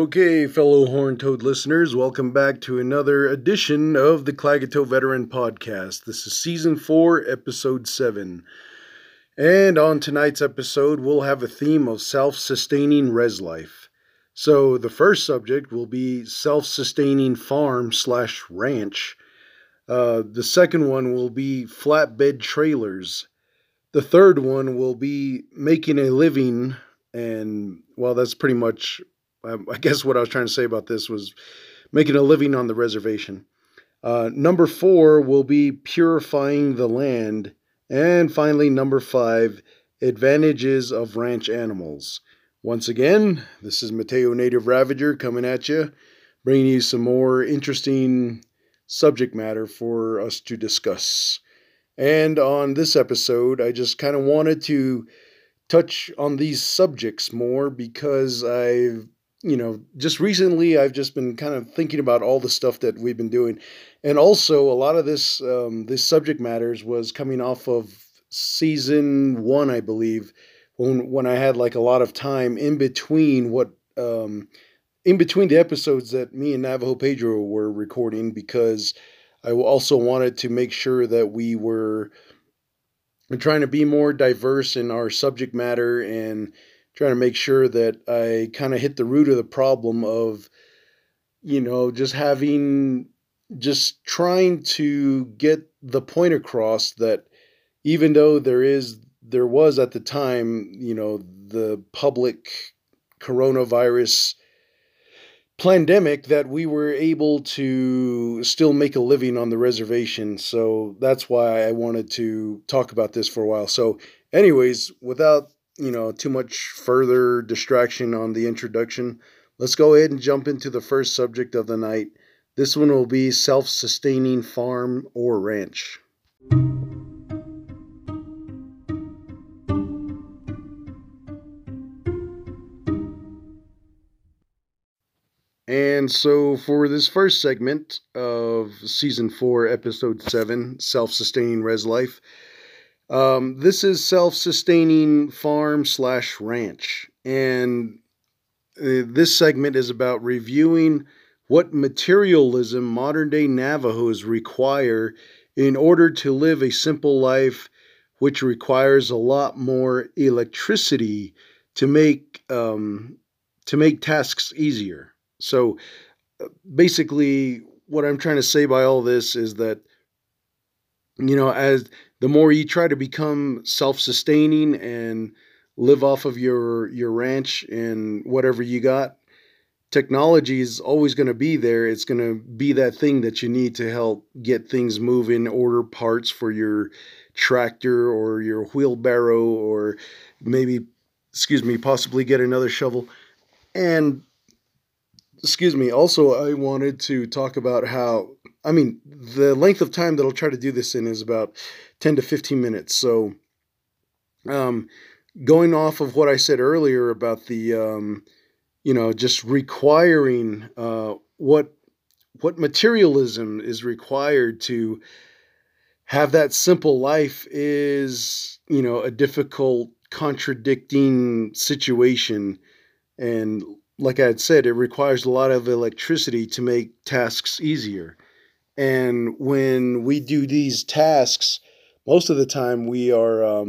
Okay, fellow horn-toed listeners, welcome back to another edition of the Klagetoh Veteran Podcast. This is Season 4, Episode 7. And on tonight's episode, we'll have a theme of self-sustaining res life. So the first subject will be self-sustaining farm/ranch. The second one will be flatbed trailers. The third one will be making a living, and, well, that's pretty much... I guess what I was trying to say about this was making a living on the reservation. Number 4 will be purifying the land. And finally, number 5, advantages of ranch animals. Once again, this is Mateo Native Ravager coming at you, bringing you some more interesting subject matter for us to discuss. And on this episode, I just kind of wanted to touch on these subjects more because just recently I've just been kind of thinking about all the stuff that we've been doing. And also a lot of this, this subject matters was coming off of Season 1, I believe, when I had like a lot of time in between the episodes that me and Navajo Pedro were recording, because I also wanted to make sure that we were trying to be more diverse in our subject matter and trying to make sure that I kind of hit the root of the problem of, just trying to get the point across that even though there was at the time, the public coronavirus pandemic, that we were able to still make a living on the reservation. So that's why I wanted to talk about this for a while. So anyways, without too much further distraction on the introduction, let's go ahead and jump into the first subject of the night. This one will be self-sustaining farm or ranch. And so for this first segment of Season 4, Episode 7, Self-Sustaining Res Life, this is self-sustaining farm/ranch, and this segment is about reviewing what materialism modern-day Navajos require in order to live a simple life, which requires a lot more electricity to make tasks easier. So basically, what I'm trying to say by all this is that as the more you try to become self-sustaining and live off of your ranch and whatever you got, technology is always going to be there. It's going to be that thing that you need to help get things moving, order parts for your tractor or your wheelbarrow, or possibly get another shovel. And, also I wanted to talk about how, the length of time that I'll try to do this in is about 10 to 15 minutes. So, going off of what I said earlier about the, just requiring what materialism is required to have that simple life is, a difficult, contradicting situation. And like I had said, it requires a lot of electricity to make tasks easier. And when we do these tasks, most of the time we are,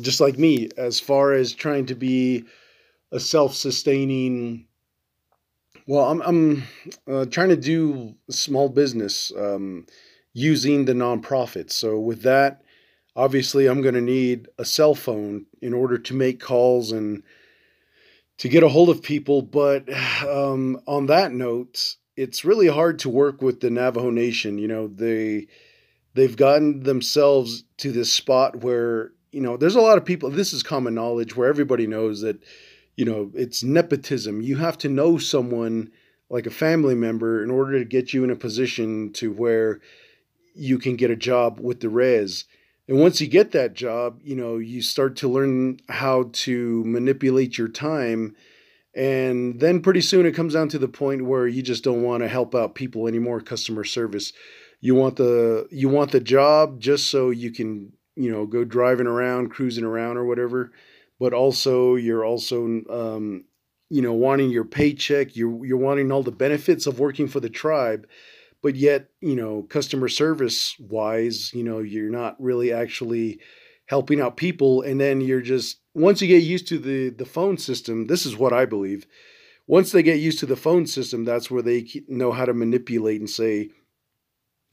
just like me, as far as trying to be a self-sustaining, I'm trying to do small business using the nonprofit. So with that, obviously I'm going to need a cell phone in order to make calls and to get a hold of people. But on that note, it's really hard to work with the Navajo Nation. They've gotten themselves to this spot where, there's a lot of people, this is common knowledge, where everybody knows that, it's nepotism. You have to know someone like a family member in order to get you in a position to where you can get a job with the res. And once you get that job, you start to learn how to manipulate your time. And then pretty soon it comes down to the point where you just don't want to help out people anymore, customer service. You want the job just so you can, go driving around, cruising around or whatever. But also you're also, you know, wanting your paycheck, you're wanting all the benefits of working for the tribe, but yet, you know, customer service wise, you know, you're not really actually helping out people. And then you're just, once you get used to the phone system, this is what I believe. Once they get used to the phone system, that's where they know how to manipulate and say,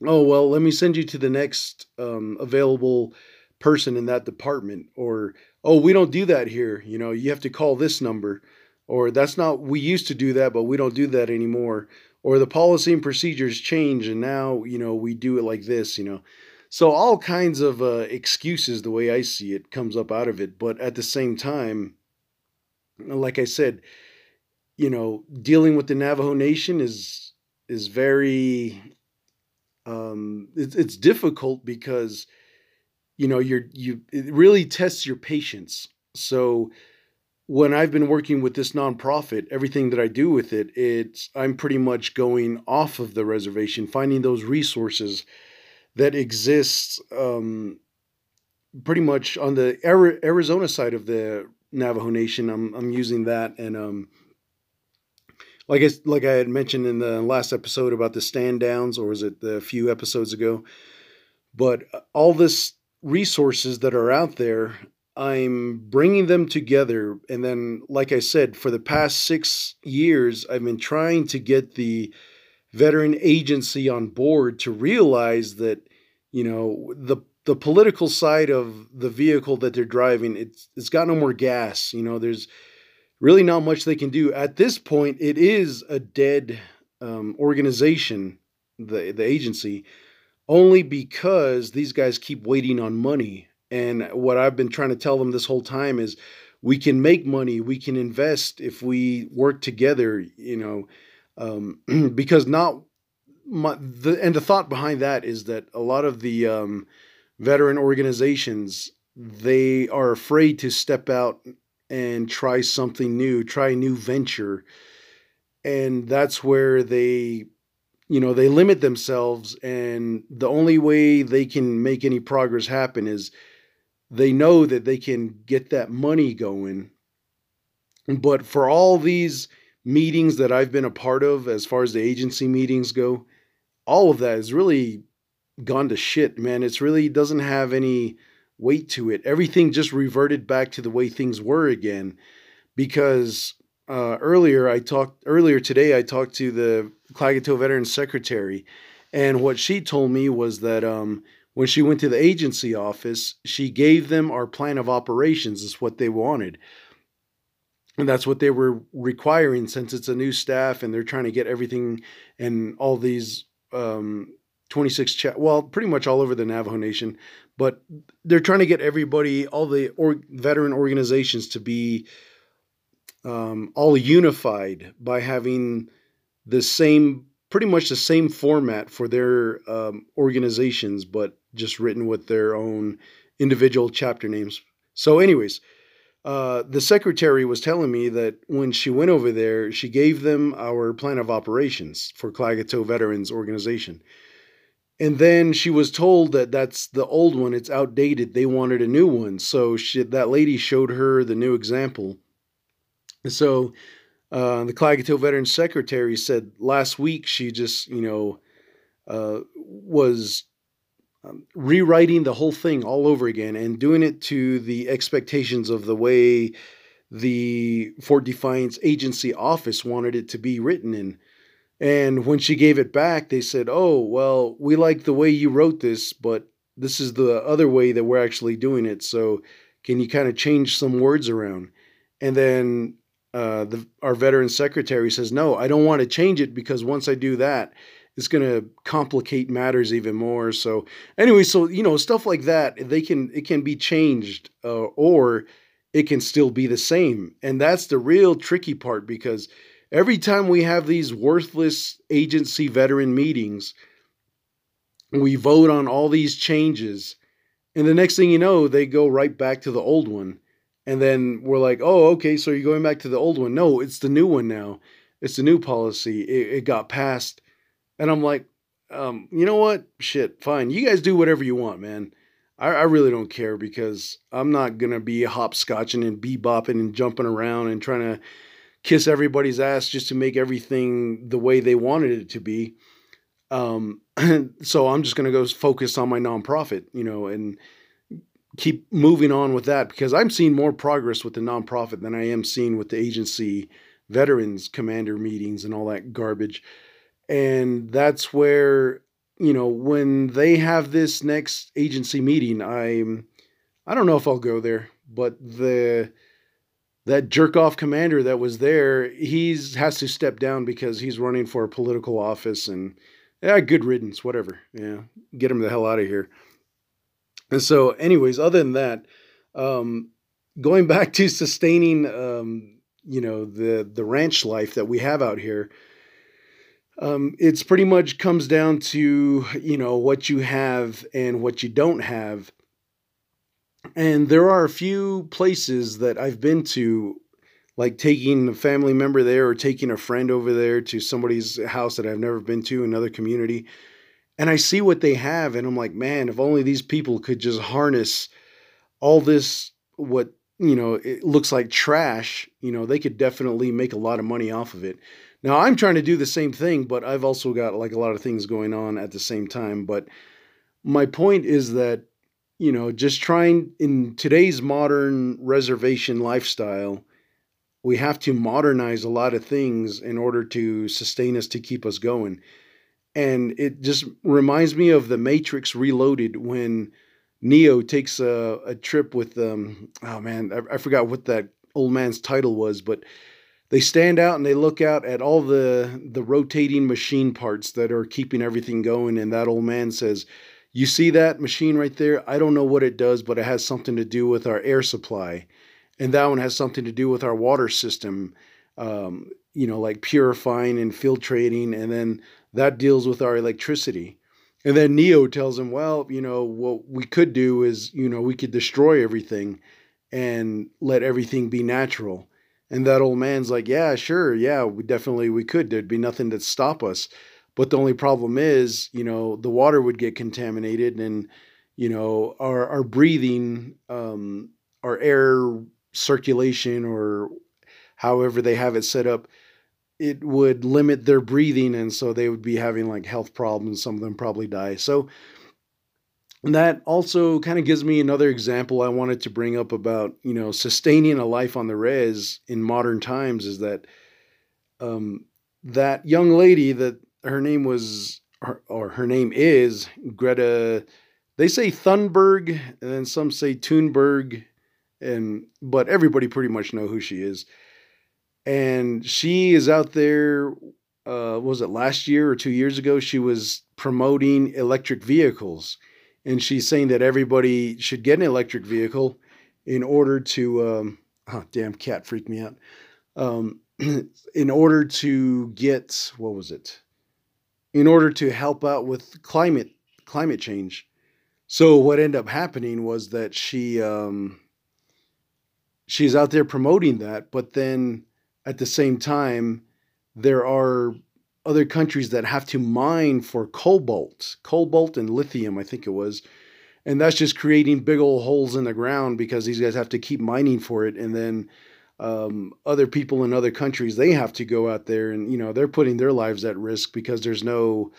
oh, well, let me send you to the next available person in that department, or, oh, we don't do that here. You know, you have to call this number, or that's not, we used to do that, but we don't do that anymore. Or the policy and procedures change. And now, you know, we do it like this, you know, so all kinds of excuses, the way I see it, comes up out of it. But at the same time, like I said, you know, dealing with the Navajo Nation is very, it's difficult because, you know, it really tests your patience. So when I've been working with this nonprofit, everything that I do with it, I'm pretty much going off of the reservation, finding those resources that exist pretty much on the Arizona side of the Navajo Nation. I'm using that, and like I had mentioned in the last episode about the stand downs, or was it a few episodes ago? But all this resources that are out there, I'm bringing them together. And then, like I said, for the past 6 years, I've been trying to get the veteran agency on board to realize that, you know, the political side of the vehicle that they're driving, it's got no more gas. You know, there's really not much they can do. At this point, it is a dead organization, the agency, only because these guys keep waiting on money. And what I've been trying to tell them this whole time is we can make money, we can invest if we work together, you know, because and the thought behind that is that a lot of the veteran organizations, they are afraid to step out and try something new, try a new venture. And that's where they limit themselves, and the only way they can make any progress happen is they know that they can get that money going. But for all these meetings that I've been a part of, as far as the agency meetings go, all of that has really gone to shit, man. It's really doesn't have any weight to it. Everything just reverted back to the way things were again, because earlier today, I talked to the Klagetoh Veteran Secretary, and what she told me was that when she went to the agency office, she gave them our plan of operations, is what they wanted. And that's what they were requiring, since it's a new staff and they're trying to get everything and all these 26 pretty much all over the Navajo Nation, but they're trying to get everybody, all the veteran organizations, to be all unified by having pretty much the same format for their organizations, but just written with their own individual chapter names. So anyways, the secretary was telling me that when she went over there, she gave them our plan of operations for Klagetoh Veterans Organization. And then she was told that that's the old one. It's outdated. They wanted a new one. So that lady showed her the new example. So the Klagetoh Veteran Secretary said last week she just, you know, was rewriting the whole thing all over again and doing it to the expectations of the way the Fort Defiance agency office wanted it to be written in. And when she gave it back, they said, oh, well, we like the way you wrote this, but this is the other way that we're actually doing it. So can you kind of change some words around? And then our veteran secretary says, no, I don't want to change it, because once I do that, it's going to complicate matters even more. So anyway, so, you know, stuff like that, it can be changed or it can still be the same. And that's the real tricky part, because every time we have these worthless agency veteran meetings, we vote on all these changes, and the next thing you know, they go right back to the old one. And then we're like, oh, okay, so you're going back to the old one. No, it's the new one now. It's the new policy. It got passed. And I'm like, you know what? Shit, fine. You guys do whatever you want, man. I really don't care, because I'm not going to be hopscotching and bebopping and jumping around and trying to kiss everybody's ass just to make everything the way they wanted it to be. So I'm just going to go focus on my nonprofit, you know, and keep moving on with that, because I'm seeing more progress with the nonprofit than I am seeing with the agency veterans commander meetings and all that garbage. And that's where, you know, when they have this next agency meeting, I don't know if I'll go there, but that jerk off commander that was there, has to step down because he's running for a political office, and good riddance, whatever. Yeah. Get him the hell out of here. And so anyways, other than that, going back to sustaining, you know, the ranch life that we have out here, it's pretty much comes down to, you know, what you have and what you don't have. And there are a few places that I've been to, like taking a family member there or taking a friend over there to somebody's house that I've never been to, another community. And I see what they have, and I'm like, man, if only these people could just harness all this, what, you know, it looks like trash, you know, they could definitely make a lot of money off of it. Now, I'm trying to do the same thing, but I've also got like a lot of things going on at the same time. But my point is that, you know, just trying in today's modern reservation lifestyle, we have to modernize a lot of things in order to sustain us, to keep us going. And it just reminds me of the Matrix Reloaded when Neo takes a trip with, oh man, I forgot what that old man's title was, but they stand out and they look out at all the rotating machine parts that are keeping everything going. And that old man says, "You see that machine right there? I don't know what it does, but it has something to do with our air supply. And that one has something to do with our water system, you know, like purifying and filtrating. And then that deals with our electricity." And then Neo tells him, well, you know, what we could do is, you know, we could destroy everything and let everything be natural. And that old man's like, yeah, sure. Yeah, we could. There'd be nothing that'd stop us. But the only problem is, you know, the water would get contaminated, and, you know, our breathing, our air circulation, or however they have it set up, it would limit their breathing. And so they would be having like health problems. Some of them probably die. So that also kind of gives me another example I wanted to bring up about, you know, sustaining a life on the res in modern times, is that that young lady that, her name was, or her name is Greta, they say Thunberg, and then some say Thunberg, but everybody pretty much know who she is. And she is out there, was it last year or 2 years ago, she was promoting electric vehicles. And she's saying that everybody should get an electric vehicle in order to, oh, damn cat freaked me out, in order to get, what was it? In order to help out with climate change. So what ended up happening was that she's out there promoting that, but then at the same time, there are other countries that have to mine for cobalt and lithium, I think it was. And that's just creating big old holes in the ground, because these guys have to keep mining for it. And then other people in other countries, they have to go out there and, you know, they're putting their lives at risk, because there's no,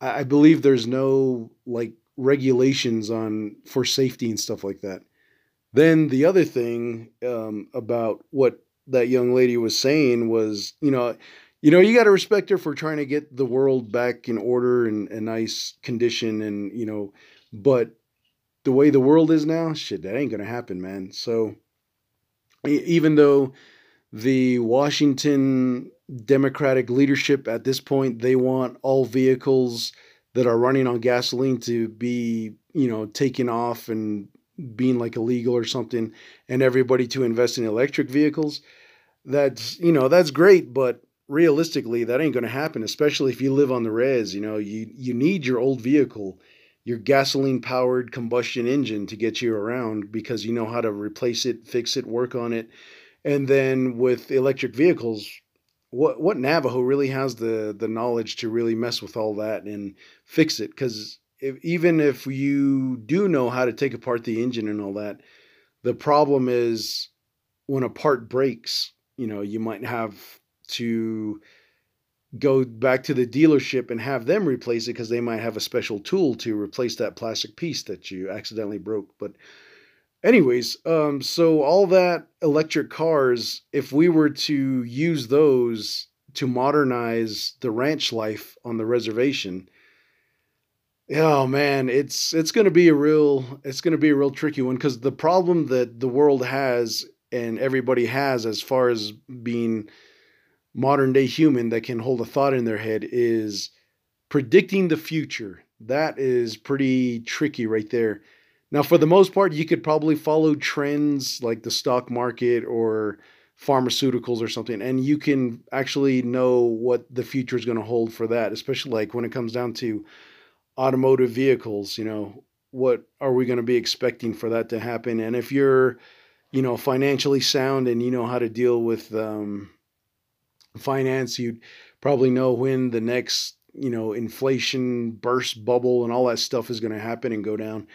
I believe there's no like regulations on for safety and stuff like that. Then the other thing about what that young lady was saying was, you know, you got to respect her for trying to get the world back in order and a nice condition. And, you know, but the way the world is now, shit, that ain't going to happen, man. So even though the Washington Democratic leadership at this point, they want all vehicles that are running on gasoline to be, you know, taken off and being like illegal or something, and everybody to invest in electric vehicles. That's, you know, that's great, but realistically that ain't going to happen, especially if you live on the res. You know, you need your old vehicle, your gasoline powered combustion engine, to get you around, because you know how to replace it, fix it, work on it. And then with electric vehicles, what Navajo really has the knowledge to really mess with all that and fix it? Because even if you do know how to take apart the engine and all that, the problem is when a part breaks, you know, you might have to go back to the dealership and have them replace it because they might have a special tool to replace that plastic piece that you accidentally broke. But anyways, so all that electric cars, if we were to use those to modernize the ranch life on the reservation, oh man, it's going to be a real tricky one, because the problem that the world has and everybody has as far as being modern day human that can hold a thought in their head is predicting the future. That is pretty tricky right there. Now, for the most part, you could probably follow trends like the stock market or pharmaceuticals or something, and you can actually know what the future is going to hold for that, especially like when it comes down to automotive vehicles. You know, what are we going to be expecting for that to happen? And if you're, you know, financially sound and you know how to deal with finance, you'd probably know when the next, you know, inflation burst bubble and all that stuff is going to happen and go down.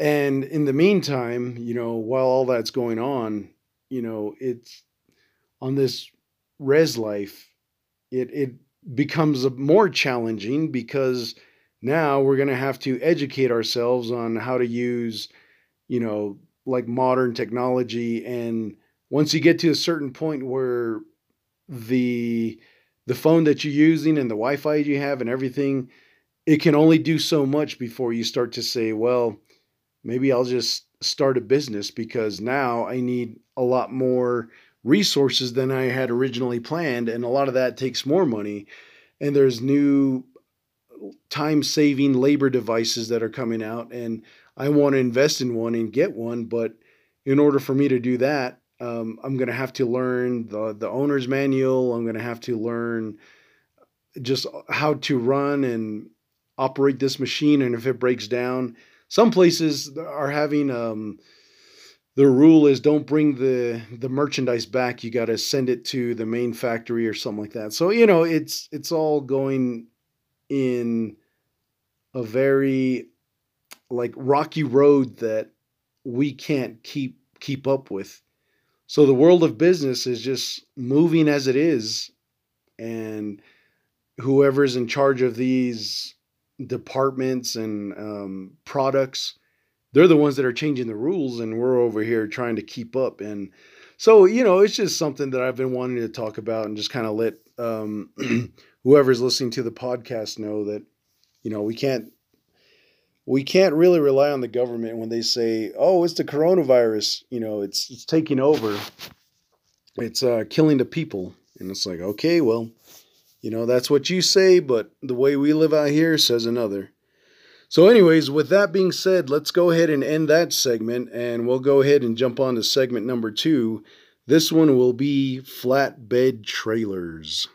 And in the meantime, you know, while all that's going on, you know, it's on this res life, it becomes more challenging, because now we're going to have to educate ourselves on how to use, you know, like modern technology. And once you get to a certain point where the phone that you're using and the Wi-Fi you have and everything, it can only do so much before you start to say, well, maybe I'll just start a business, because now I need a lot more resources than I had originally planned. And a lot of that takes more money. And there's new time-saving labor devices that are coming out, and I want to invest in one and get one. But in order for me to do that, I'm going to have to learn the owner's manual. I'm going to have to learn just how to run and operate this machine. And if it breaks down, some places are having the rule is don't bring the merchandise back. You got to send it to the main factory or something like that. So, you know, it's all going in a very like rocky road that we can't keep up with. So the world of business is just moving as it is. And whoever's in charge of these departments and products, they're the ones that are changing the rules, and we're over here trying to keep up. And so, you know, it's just something that I've been wanting to talk about and just kind of let whoever's listening to the podcast know that, you know, we can't really rely on the government when they say, oh, it's the coronavirus, you know, it's taking over, it's killing the people. And it's like, okay, well, you know, that's what you say, but the way we live out here says another. So anyways, with that being said, let's go ahead and end that segment, and we'll go ahead and jump on to segment number 2. This one will be flatbed trailers.